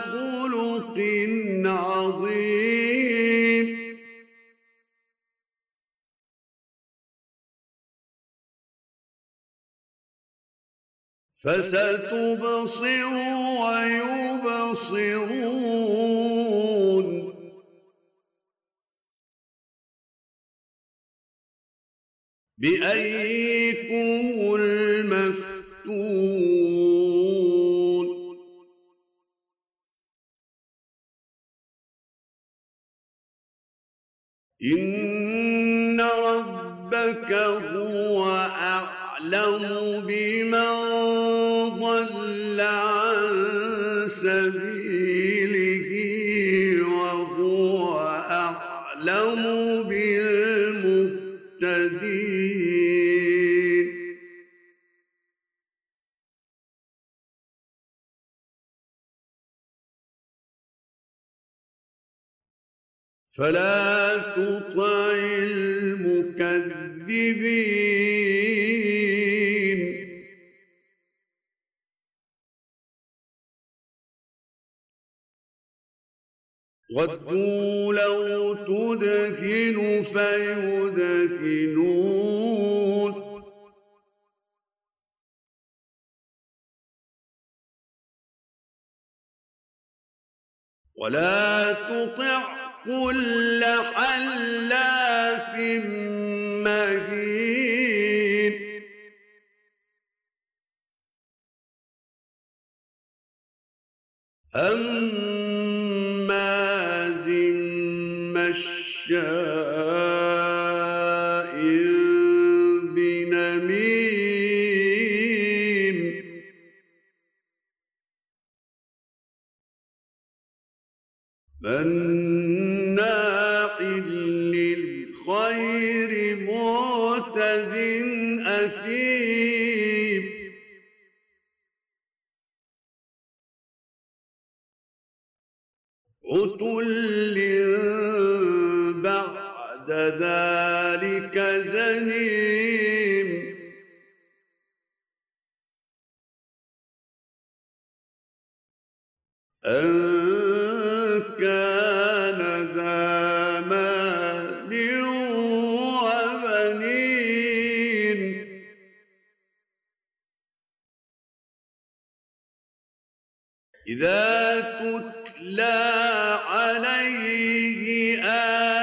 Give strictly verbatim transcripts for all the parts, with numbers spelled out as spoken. خُلُقٍ عَظِيمٍ. فستبصر ويبصرون. بأيكم المفتون. إن ربك هو أعلم بمن ضل عن سبيله وهو أعلم بالمهتدين. فلا تطع المكذبين. وَدُّوا لَوْ تُدْهِنُ فَيُدْهِنُونَ. وَلَا تُطِعْ كُلَّ حَلَّافٍ مَّهِينٍ. أَمَّا مشاء بنميم. مناع للخير معتد أثيم. عتل ذلك زنيم. أن كان ذا مال وبنين. إذا تتلى عليه آيات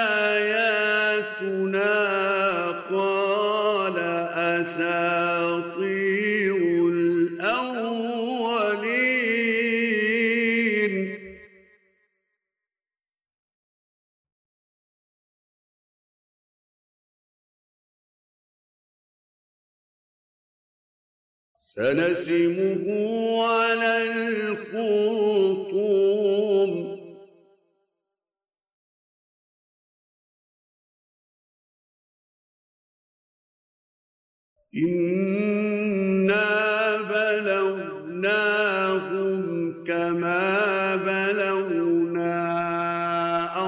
قال أساطير الأولين. سنسمه على الخرطوم. إنا بلوناهم كما بلونا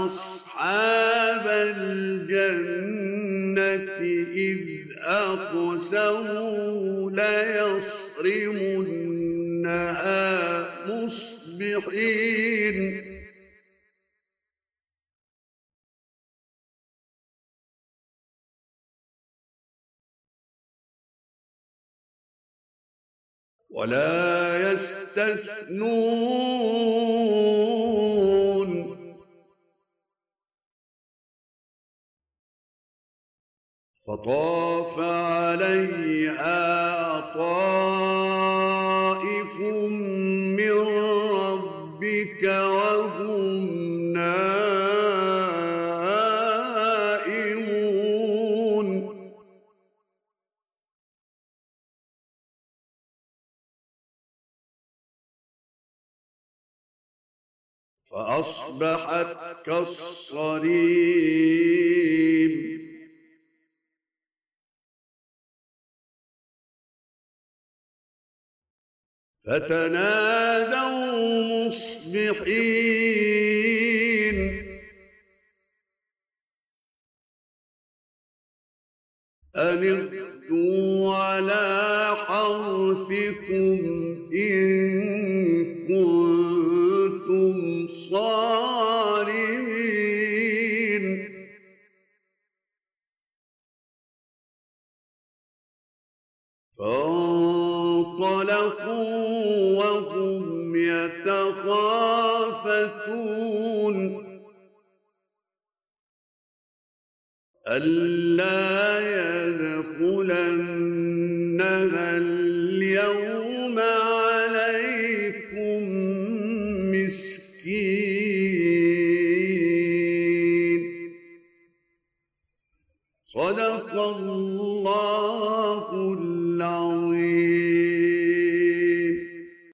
أصحاب الجنة إذ أخذوا أقسموا ليصرمنها مصبحين ولا يستثنون فطاف عليها طائف من ربك وهم نائمون فأصبحت كالصريم فتنادوا مصبحين أن اغدوا على حرثكم إن كنتم صارمين فانطلقوا وهم يتخافتون ألا يدخلنها اليوم عليكم مسكين صدق الله العظيم.